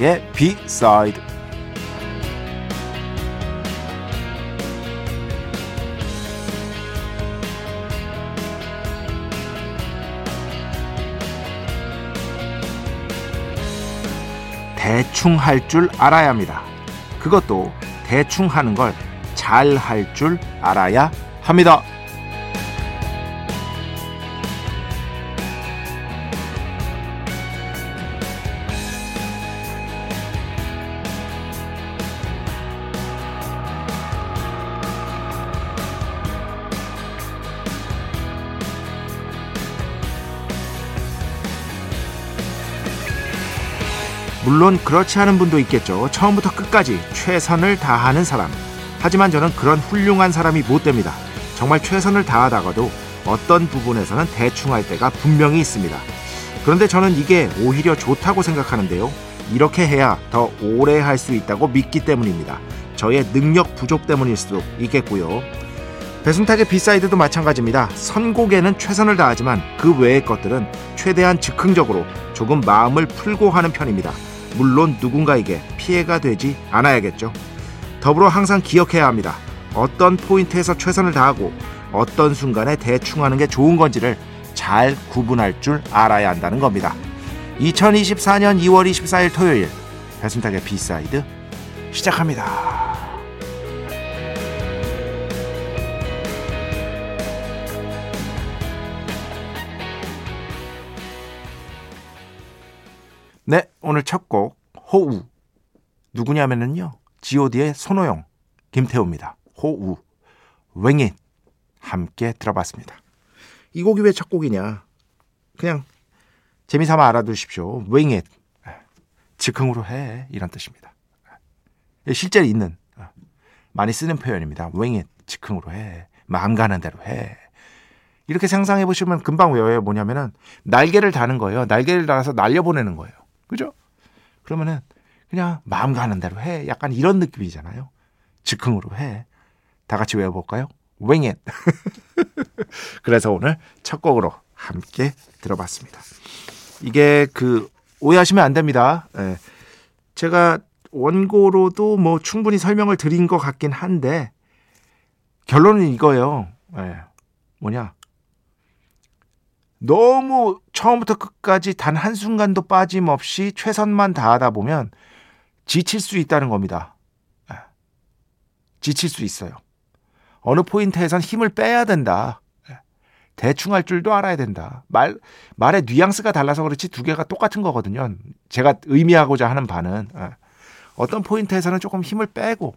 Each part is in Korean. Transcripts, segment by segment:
배순탁의 B side. 대충 할 줄 알아야 합니다. 그것도 대충 하는 걸 잘 할 줄 알아야 합니다. 물론 그렇지 않은 분도 있겠죠. 처음부터 끝까지 최선을 다하는 사람. 하지만 저는 그런 훌륭한 사람이 못 됩니다. 정말 최선을 다하다가도 어떤 부분에서는 대충할 때가 분명히 있습니다. 그런데 저는 이게 오히려 좋다고 생각하는데요. 이렇게 해야 더 오래 할 수 있다고 믿기 때문입니다. 저의 능력 부족 때문일 수도 있겠고요. 배순탁의 비사이드도 마찬가지입니다. 선곡에는 최선을 다하지만 그 외의 것들은 최대한 즉흥적으로 조금 마음을 풀고 하는 편입니다. 물론 누군가에게 피해가 되지 않아야겠죠. 더불어 항상 기억해야 합니다. 어떤 포인트에서 최선을 다하고 어떤 순간에 대충 하는 게 좋은 건지를 잘 구분할 줄 알아야 한다는 겁니다. 2024년 2월 24일 토요일, 배순탁의 비사이드 시작합니다. 네, 오늘 첫 곡 호우. 누구냐면은요, god의 손호영, 김태우입니다. 호우, 웽인 함께 들어봤습니다. 이 곡이 왜 첫 곡이냐, 그냥 재미삼아 알아두십시오. 웽인, 즉흥으로 해, 이런 뜻입니다. 실제로 있는, 많이 쓰는 표현입니다. 웽인, 즉흥으로 해, 마음 가는 대로 해. 이렇게 상상해 보시면 금방 외워요. 뭐냐면은 날개를 다는 거예요. 날개를 달아서 날려보내는 거예요. 그죠? 그러면은 그냥 마음 가는 대로 해. 약간 이런 느낌이잖아요. 즉흥으로 해. 다 같이 외워볼까요? 웽인. 그래서 오늘 첫 곡으로 함께 들어봤습니다. 이게 그 오해하시면 안 됩니다. 예. 제가 원고로도 뭐 충분히 설명을 드린 것 같긴 한데 결론은 이거예요. 예. 뭐냐? 너무 처음부터 끝까지 단 한순간도 빠짐없이 최선만 다하다 보면 지칠 수 있다는 겁니다. 지칠 수 있어요. 어느 포인트에선 힘을 빼야 된다. 대충 할 줄도 알아야 된다. 말의 뉘앙스가 달라서 그렇지 두 개가 똑같은 거거든요. 제가 의미하고자 하는 바는 어떤 포인트에서는 조금 힘을 빼고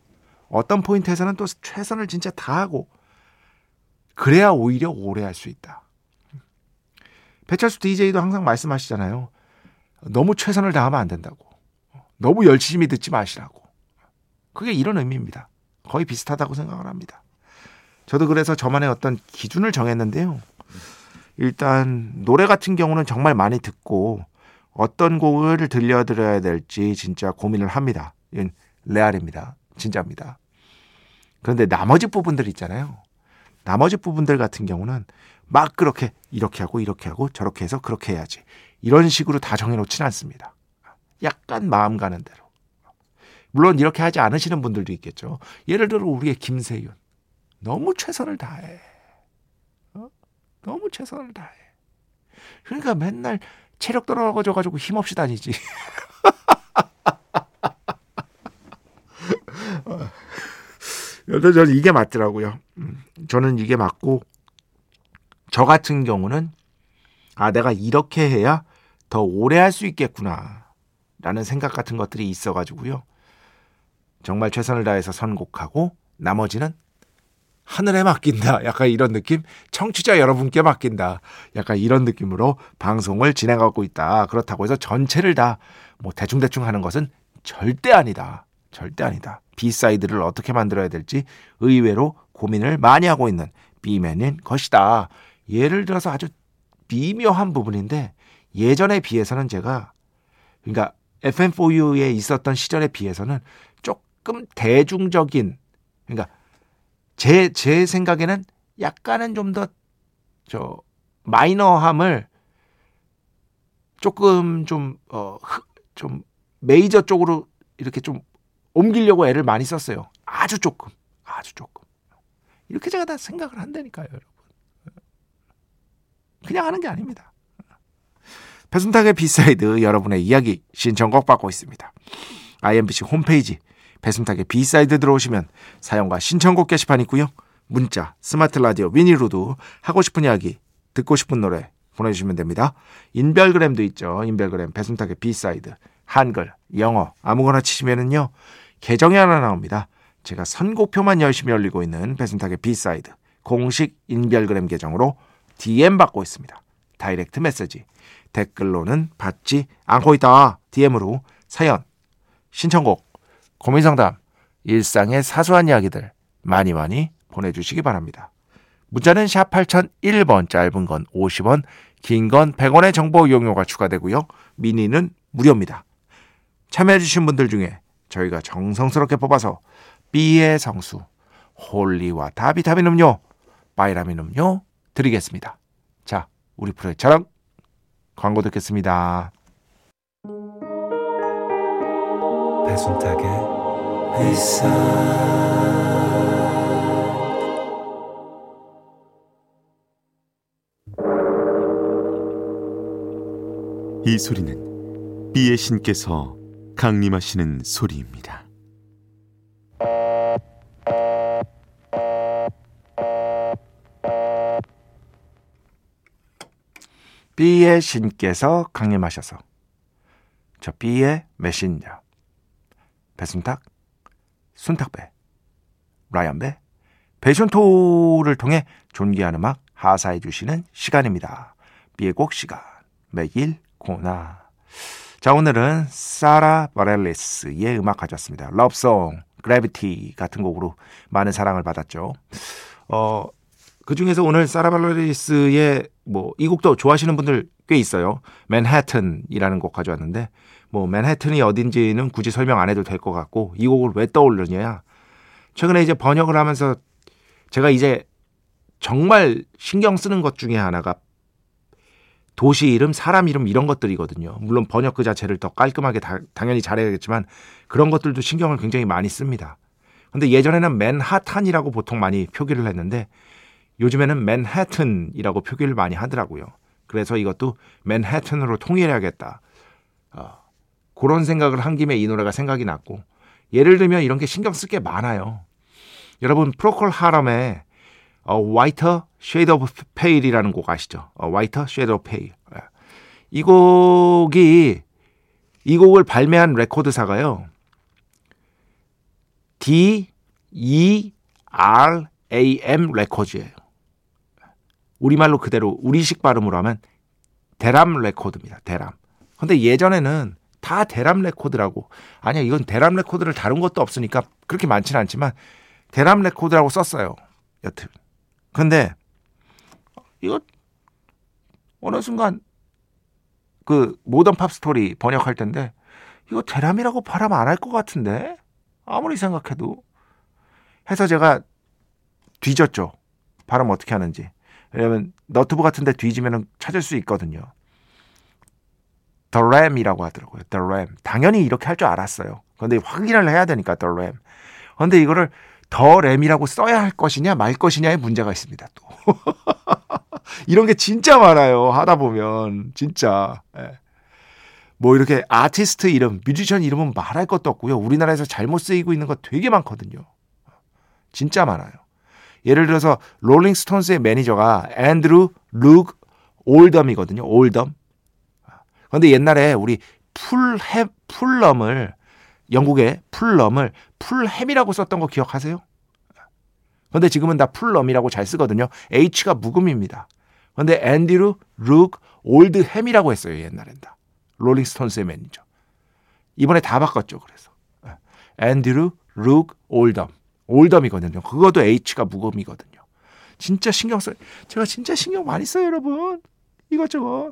어떤 포인트에서는 또 최선을 진짜 다하고, 그래야 오히려 오래 할 수 있다. 배철수 DJ도 항상 말씀하시잖아요. 너무 최선을 다하면 안 된다고. 너무 열심히 듣지 마시라고. 그게 이런 의미입니다. 거의 비슷하다고 생각을 합니다. 저도 그래서 저만의 어떤 기준을 정했는데요. 일단 노래 같은 경우는 정말 많이 듣고 어떤 곡을 들려드려야 될지 진짜 고민을 합니다. 이건 레알입니다. 진짜입니다. 그런데 나머지 부분들 있잖아요. 나머지 부분들 같은 경우는 막 그렇게 이렇게 하고 이렇게 하고 저렇게 해서 그렇게 해야지, 이런 식으로 다 정해놓지는 않습니다. 약간 마음 가는 대로. 물론 이렇게 하지 않으시는 분들도 있겠죠. 예를 들어 우리의 김세윤, 너무 최선을 다해. 너무 최선을 다해. 그러니까 맨날 체력 떨어져가지고 힘없이 다니지. 저는 이게 맞더라고요. 저는 이게 맞고, 저 같은 경우는 내가 이렇게 해야 더 오래 할 수 있겠구나. 라는 생각 같은 것들이 있어가지고요. 정말 최선을 다해서 선곡하고 나머지는 하늘에 맡긴다. 약간 이런 느낌? 청취자 여러분께 맡긴다. 약간 이런 느낌으로 방송을 진행하고 있다. 그렇다고 해서 전체를 다 뭐 대충대충 하는 것은 절대 아니다. 절대 아니다. B사이드를 어떻게 만들어야 될지 의외로 고민을 많이 하고 있는 B맨인 것이다. 예를 들어서 아주 미묘한 부분인데 예전에 비해서는 제가 그러니까 FM4U에 있었던 시절에 비해서는 조금 대중적인 그러니까 제 생각에는 약간은 좀 더 저 마이너함을 조금 좀 메이저 쪽으로 이렇게 좀 옮기려고 애를 많이 썼어요. 아주 조금 이렇게 제가 다 생각을 한다니까요, 여러분. 그냥 하는 게 아닙니다. 배순탁의 비사이드 여러분의 이야기 신청곡 받고 있습니다. IMBC 홈페이지 배순탁의 비사이드 들어오시면 사연과 신청곡 게시판 있고요. 문자, 스마트 라디오, 미니로도 하고 싶은 이야기, 듣고 싶은 노래 보내주시면 됩니다. 인별그램도 있죠. 인별그램 배순탁의 비사이드 한글, 영어 아무거나 치시면은요. 계정이 하나 나옵니다. 제가 선곡표만 열심히 올리고 있는 배순탁의 비사이드 공식 인별그램 계정으로 DM 받고 있습니다. 다이렉트 메시지. 댓글로는 받지 않고 있다. DM으로 사연, 신청곡, 고민상담, 일상의 사소한 이야기들 많이 많이 보내주시기 바랍니다. 문자는 샵 8001번, 짧은 건 50원, 긴 건 100원의 정보 이용료가 추가되고요. 미니는 무료입니다. 참여해주신 분들 중에 저희가 정성스럽게 뽑아서 B의 성수, 홀리와 다비타민 음료, 바이라민 음료 드리겠습니다. 자, 우리 프로의 자랑 광고 듣겠습니다. 배순탁의 B side. 이 소리는 B의 신께서 강림하시는 소리입니다. B의 신께서 강림하셔서 저 B의 메신저 배순탁, 순탁배, 라이언배, 배순토를 통해 존귀한 음악 하사해 주시는 시간입니다. B의 곡 시간 매일 고나. 자, 오늘은 사라 바렐리스의 음악 가져왔습니다. 러브송, 그래비티 같은 곡으로 많은 사랑을 받았죠. 그 중에서 오늘 사라 바렐리스의 뭐 이 곡도 좋아하시는 분들 꽤 있어요. 맨해튼이라는 곡 가져왔는데 뭐 맨해튼이 어딘지는 굳이 설명 안 해도 될 것 같고 이 곡을 왜 떠올르냐. 최근에 이제 번역을 하면서 제가 이제 정말 신경 쓰는 것 중에 하나가 도시 이름, 사람 이름 이런 것들이거든요. 물론 번역 그 자체를 더 깔끔하게 당연히 잘해야겠지만 그런 것들도 신경을 굉장히 많이 씁니다. 근데 예전에는 맨하탄이라고 보통 많이 표기를 했는데 요즘에는 맨해튼이라고 표기를 많이 하더라고요. 그래서 이것도 맨해튼으로 통일해야겠다. 그런 생각을 한 김에 이 노래가 생각이 났고 예를 들면 이런 게 신경 쓸 게 많아요. 여러분 프로콜 하람의 A Whiter Shade of Pale 이라는 곡 아시죠? A Whiter Shade of Pale. 이 곡을 발매한 레코드사가요. DERAM 레코드예요. 우리말로 그대로 우리식 발음으로 하면 데람 레코드입니다. 데람. 근데 예전에는 다 데람 레코드라고. 아니야, 이건 데람 레코드를 다룬 것도 없으니까 그렇게 많지는 않지만 데람 레코드라고 썼어요. 여튼. 근데 이거 어느 순간 그 모던 팝 스토리 번역할 텐데 이거 데람이라고 발음 안 할 것 같은데 아무리 생각해도 해서 제가 뒤졌죠. 발음 어떻게 하는지. 왜냐면 너트브 같은데 뒤지면 찾을 수 있거든요. DERAM이라고 하더라고요. DERAM. 당연히 이렇게 할 줄 알았어요. 그런데 확인을 해야 되니까 DERAM. 그런데 이거를 더 램이라고 써야 할 것이냐 말 것이냐의 문제가 있습니다. 또 이런 게 진짜 많아요. 하다 보면 진짜 뭐 이렇게 아티스트 이름, 뮤지션 이름은 말할 것도 없고요. 우리나라에서 잘못 쓰이고 있는 거 되게 많거든요. 진짜 많아요. 예를 들어서 롤링스톤스의 매니저가 앤드루 룩 올덤이거든요. 올덤. 그런데 옛날에 우리 풀럼을 영국의 풀럼을 풀햄이라고 썼던 거 기억하세요? 그런데 지금은 다 풀럼이라고 잘 쓰거든요. H가 묵음입니다. 그런데 앤드루 룩 올드햄이라고 했어요. 옛날엔 다. 롤링스톤스의 매니저. 이번에 다 바꿨죠. 그래서 앤드루 룩 올덤. 올덤이거든요. 그것도 H가 묵음이거든요. 진짜 신경 써요. 제가 진짜 신경 많이 써요, 여러분. 이것저것.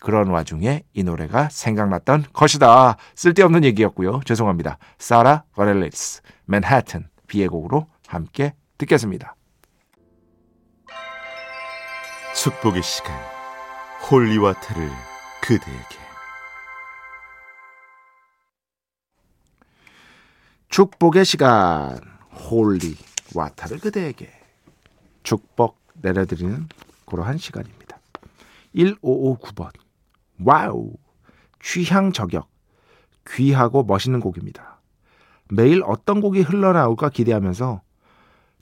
그런 와중에 이 노래가 생각났던 것이다. 쓸데없는 얘기였고요. 죄송합니다. 사라 바렐레스, 맨해튼 비의 곡으로 함께 듣겠습니다. 축복의 시간, 홀리와타를 그대에게. 축복의 시간, 홀리와타를 그대에게. 축복 내려드리는 그러한 시간입니다. 1559번. 와우, 취향 저격, 귀하고 멋있는 곡입니다. 매일 어떤 곡이 흘러나올까 기대하면서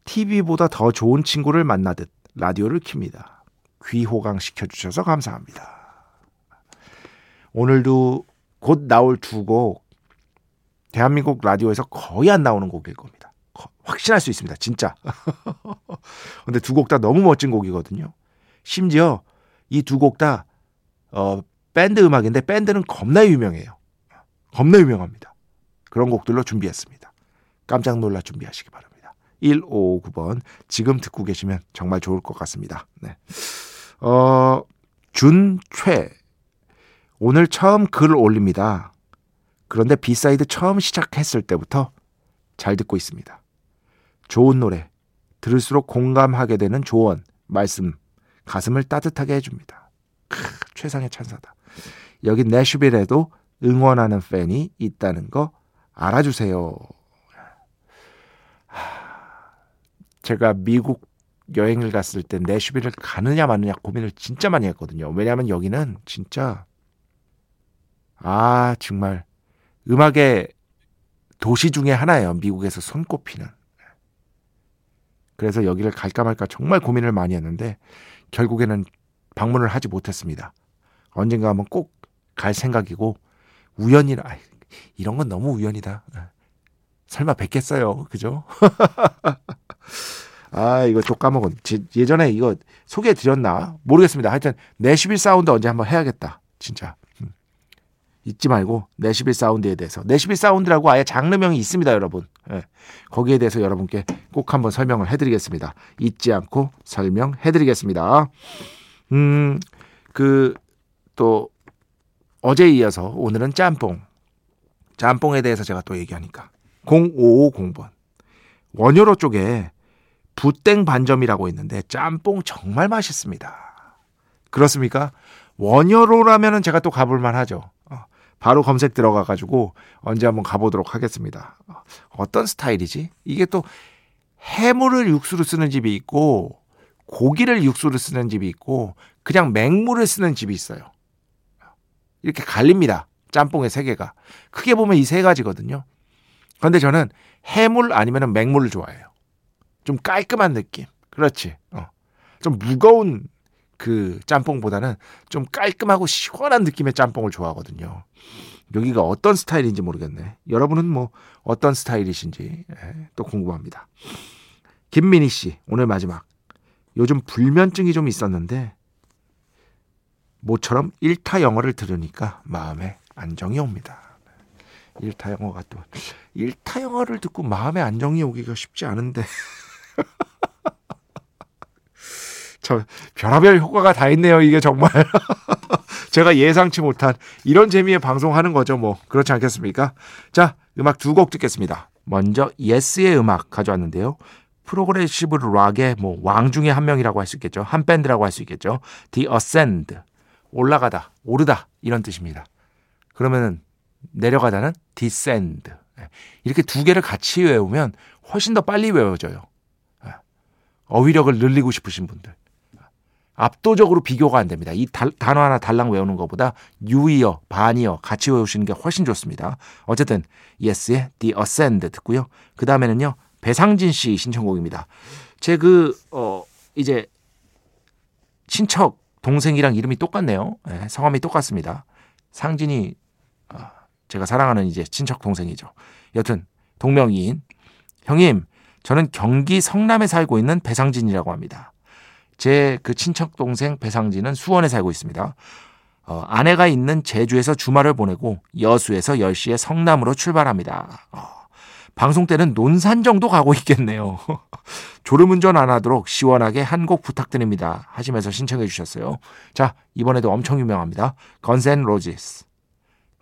TV보다 더 좋은 친구를 만나듯 라디오를 킵니다. 귀 호강시켜주셔서 감사합니다. 오늘도 곧 나올 두 곡, 대한민국 라디오에서 거의 안 나오는 곡일 겁니다. 확신할 수 있습니다. 진짜. 근데 두 곡 다 너무 멋진 곡이거든요. 심지어 이 두 곡 다 밴드 음악인데 밴드는 겁나 유명해요. 겁나 유명합니다. 그런 곡들로 준비했습니다. 깜짝 놀라 준비하시기 바랍니다. 1559번 지금 듣고 계시면 정말 좋을 것 같습니다. 네. 준최 오늘 처음 글을 올립니다. 그런데 비사이드 처음 시작했을 때부터 잘 듣고 있습니다. 좋은 노래, 들을수록 공감하게 되는 조언, 말씀, 가슴을 따뜻하게 해줍니다. 최상의 찬사다. 여기 내슈빌에도 응원하는 팬이 있다는 거 알아주세요. 제가 미국 여행을 갔을 때 내슈빌을 가느냐 마느냐 고민을 진짜 많이 했거든요. 왜냐하면 여기는 진짜 정말 음악의 도시 중에 하나예요. 미국에서 손꼽히는. 그래서 여기를 갈까 말까 정말 고민을 많이 했는데 결국에는 방문을 하지 못했습니다. 언젠가 한번 꼭 갈 생각이고 우연이라 이런 건 너무 우연이다. 설마 뵙겠어요, 그죠? 이거 또 까먹은. 예전에 이거 소개해 드렸나 모르겠습니다. 하여튼 내시빌 사운드 언제 한번 해야겠다. 진짜 잊지 말고 내시빌 사운드에 대해서 내시빌 사운드라고 아예 장르명이 있습니다, 여러분. 거기에 대해서 여러분께 꼭 한번 설명을 해드리겠습니다. 잊지 않고 설명해드리겠습니다. 또 어제 이어서 오늘은 짬뽕에 대해서 제가 또 얘기하니까 0550번 원효로 쪽에 부땡 반점이라고 있는데 짬뽕 정말 맛있습니다. 그렇습니까? 원효로라면은 제가 또 가볼만 하죠. 바로 검색 들어가가지고 언제 한번 가보도록 하겠습니다. 어떤 스타일이지? 이게 또 해물을 육수로 쓰는 집이 있고 고기를 육수로 쓰는 집이 있고 그냥 맹물을 쓰는 집이 있어요. 이렇게 갈립니다. 짬뽕의 세계가. 크게 보면 이 세 가지거든요. 그런데 저는 해물 아니면 맹물을 좋아해요. 좀 깔끔한 느낌. 그렇지. 좀 무거운 그 짬뽕보다는 좀 깔끔하고 시원한 느낌의 짬뽕을 좋아하거든요. 여기가 어떤 스타일인지 모르겠네. 여러분은 뭐 어떤 스타일이신지 또 궁금합니다. 김민희 씨 오늘 마지막. 요즘 불면증이 좀 있었는데 모처럼 1타 영어를 들으니까 마음에 안정이 옵니다. 1타 영어가 또 1타 영어를 듣고 마음에 안정이 오기가 쉽지 않은데 저 별의별 효과가 다 있네요. 이게 정말 제가 예상치 못한 이런 재미의 방송하는 거죠. 뭐 그렇지 않겠습니까? 자, 음악 두 곡 듣겠습니다. 먼저 예스의 음악 가져왔는데요. 프로그레시브 락의 왕 중에 한 명이라고 할 수 있겠죠. 한 밴드라고 할 수 있겠죠. The Ascend. 올라가다, 오르다 이런 뜻입니다. 그러면은 내려가다는 Descend. 이렇게 두 개를 같이 외우면 훨씬 더 빨리 외워져요. 어휘력을 늘리고 싶으신 분들. 압도적으로 비교가 안 됩니다. 이 단어 하나 달랑 외우는 것보다 유이어, 반이어 같이 외우시는 게 훨씬 좋습니다. 어쨌든 Yes의 The Ascend 듣고요. 그 다음에는요. 배상진 씨 신청곡입니다. 제 이제 친척 동생이랑 이름이 똑같네요. 성함이 똑같습니다. 상진이 제가 사랑하는 이제 친척 동생이죠. 여튼 동명이인 형님, 저는 경기 성남에 살고 있는 배상진이라고 합니다. 제 그 친척 동생 배상진은 수원에 살고 있습니다. 아내가 있는 제주에서 주말을 보내고 여수에서 10시에 성남으로 출발합니다. 방송 때는 논산 정도 가고 있겠네요. 졸음운전 안 하도록 시원하게 한 곡 부탁드립니다 하시면서 신청해 주셨어요. 자, 이번에도 엄청 유명합니다. Guns N' Roses,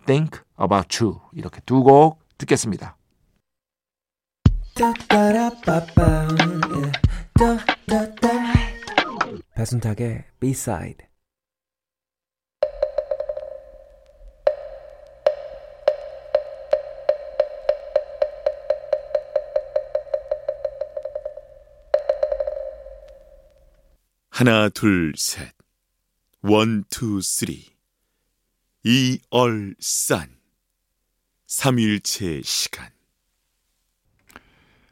Think About You. 이렇게 두 곡 듣겠습니다. 배순탁의 B side. 하나 둘 셋, 원 투 쓰리, 이얼산 삼일체 시간.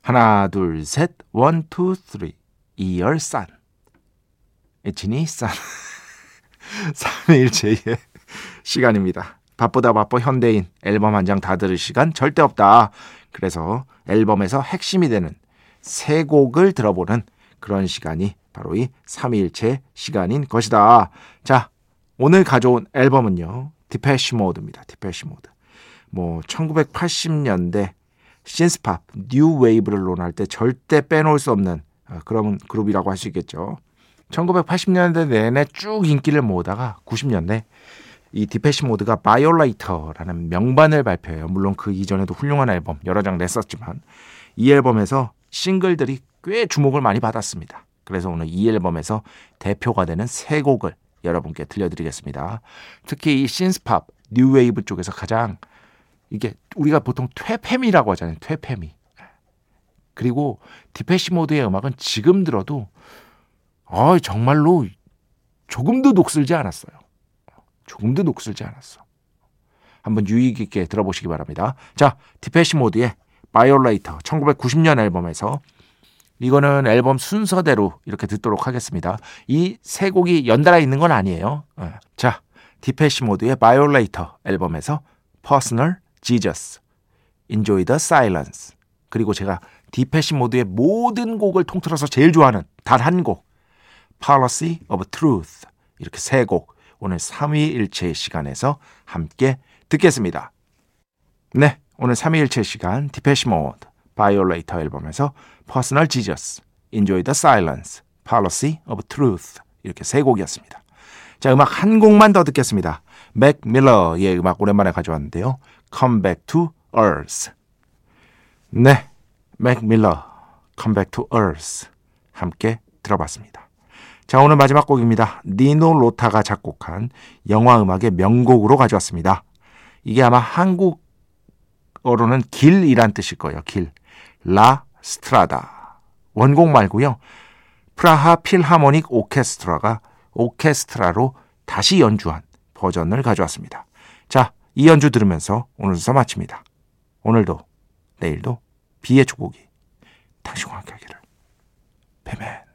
하나 둘 셋, 원 투 쓰리, 이얼산 에치니 산 삼일체의 시간입니다. 바쁘다 바빠 현대인, 앨범 한 장 다 들을 시간 절대 없다. 그래서 앨범에서 핵심이 되는 세 곡을 들어보는 그런 시간이 바로 이 삼위일체 시간인 것이다. 자, 오늘 가져온 앨범은요, 디페시 모드입니다. 디페시 모드. 1980년대 신스팝, 뉴 웨이브를 논할 때 절대 빼놓을 수 없는 그런 그룹이라고 할 수 있겠죠. 1980년대 내내 쭉 인기를 모으다가 90년대 이 디페시 모드가 바이올레이터라는 명반을 발표해요. 물론 그 이전에도 훌륭한 앨범 여러 장 냈었지만 이 앨범에서 싱글들이 꽤 주목을 많이 받았습니다. 그래서 오늘 이 앨범에서 대표가 되는 세 곡을 여러분께 들려드리겠습니다. 특히 이 신스팝, 뉴웨이브 쪽에서 가장, 이게 우리가 보통 퇴폐미라고 하잖아요. 퇴폐미. 그리고 디페시 모드의 음악은 지금 들어도 정말로 조금도 녹슬지 않았어요. 조금도 녹슬지 않았어. 한번 유익 있게 들어보시기 바랍니다. 자, 디페시 모드의 바이올레이터 1990년 앨범에서 이거는 앨범 순서대로 이렇게 듣도록 하겠습니다. 이 세 곡이 연달아 있는 건 아니에요. 자, 디페시 모드의 바이올레이터 앨범에서 Personal Jesus, Enjoy the Silence, 그리고 제가 디페시 모드의 모든 곡을 통틀어서 제일 좋아하는 단 한 곡, Policy of Truth, 이렇게 세 곡 오늘 3위일체 시간에서 함께 듣겠습니다. 네, 오늘 3위일체 시간 디페시 모드 바이올레이터 앨범에서 Personal Jesus, Enjoy the Silence, Policy of Truth, 이렇게 세 곡이었습니다. 자, 음악 한 곡만 더 듣겠습니다. 맥 밀러의 음악 오랜만에 가져왔는데요, Come Back to Earth. 네, 맥 밀러, Come Back to Earth 함께 들어봤습니다. 자, 오늘 마지막 곡입니다. 니노 로타가 작곡한 영화 음악의 명곡으로 가져왔습니다. 이게 아마 한국어로는 길이란 뜻일 거예요. 길. 라 스트라다. 원곡 말고요, 프라하 필하모닉 오케스트라가 오케스트라로 다시 연주한 버전을 가져왔습니다. 자, 이 연주 들으면서 오늘 순서 마칩니다. 오늘도 내일도 비의 축복이 당신과 함께하기를. 배맨.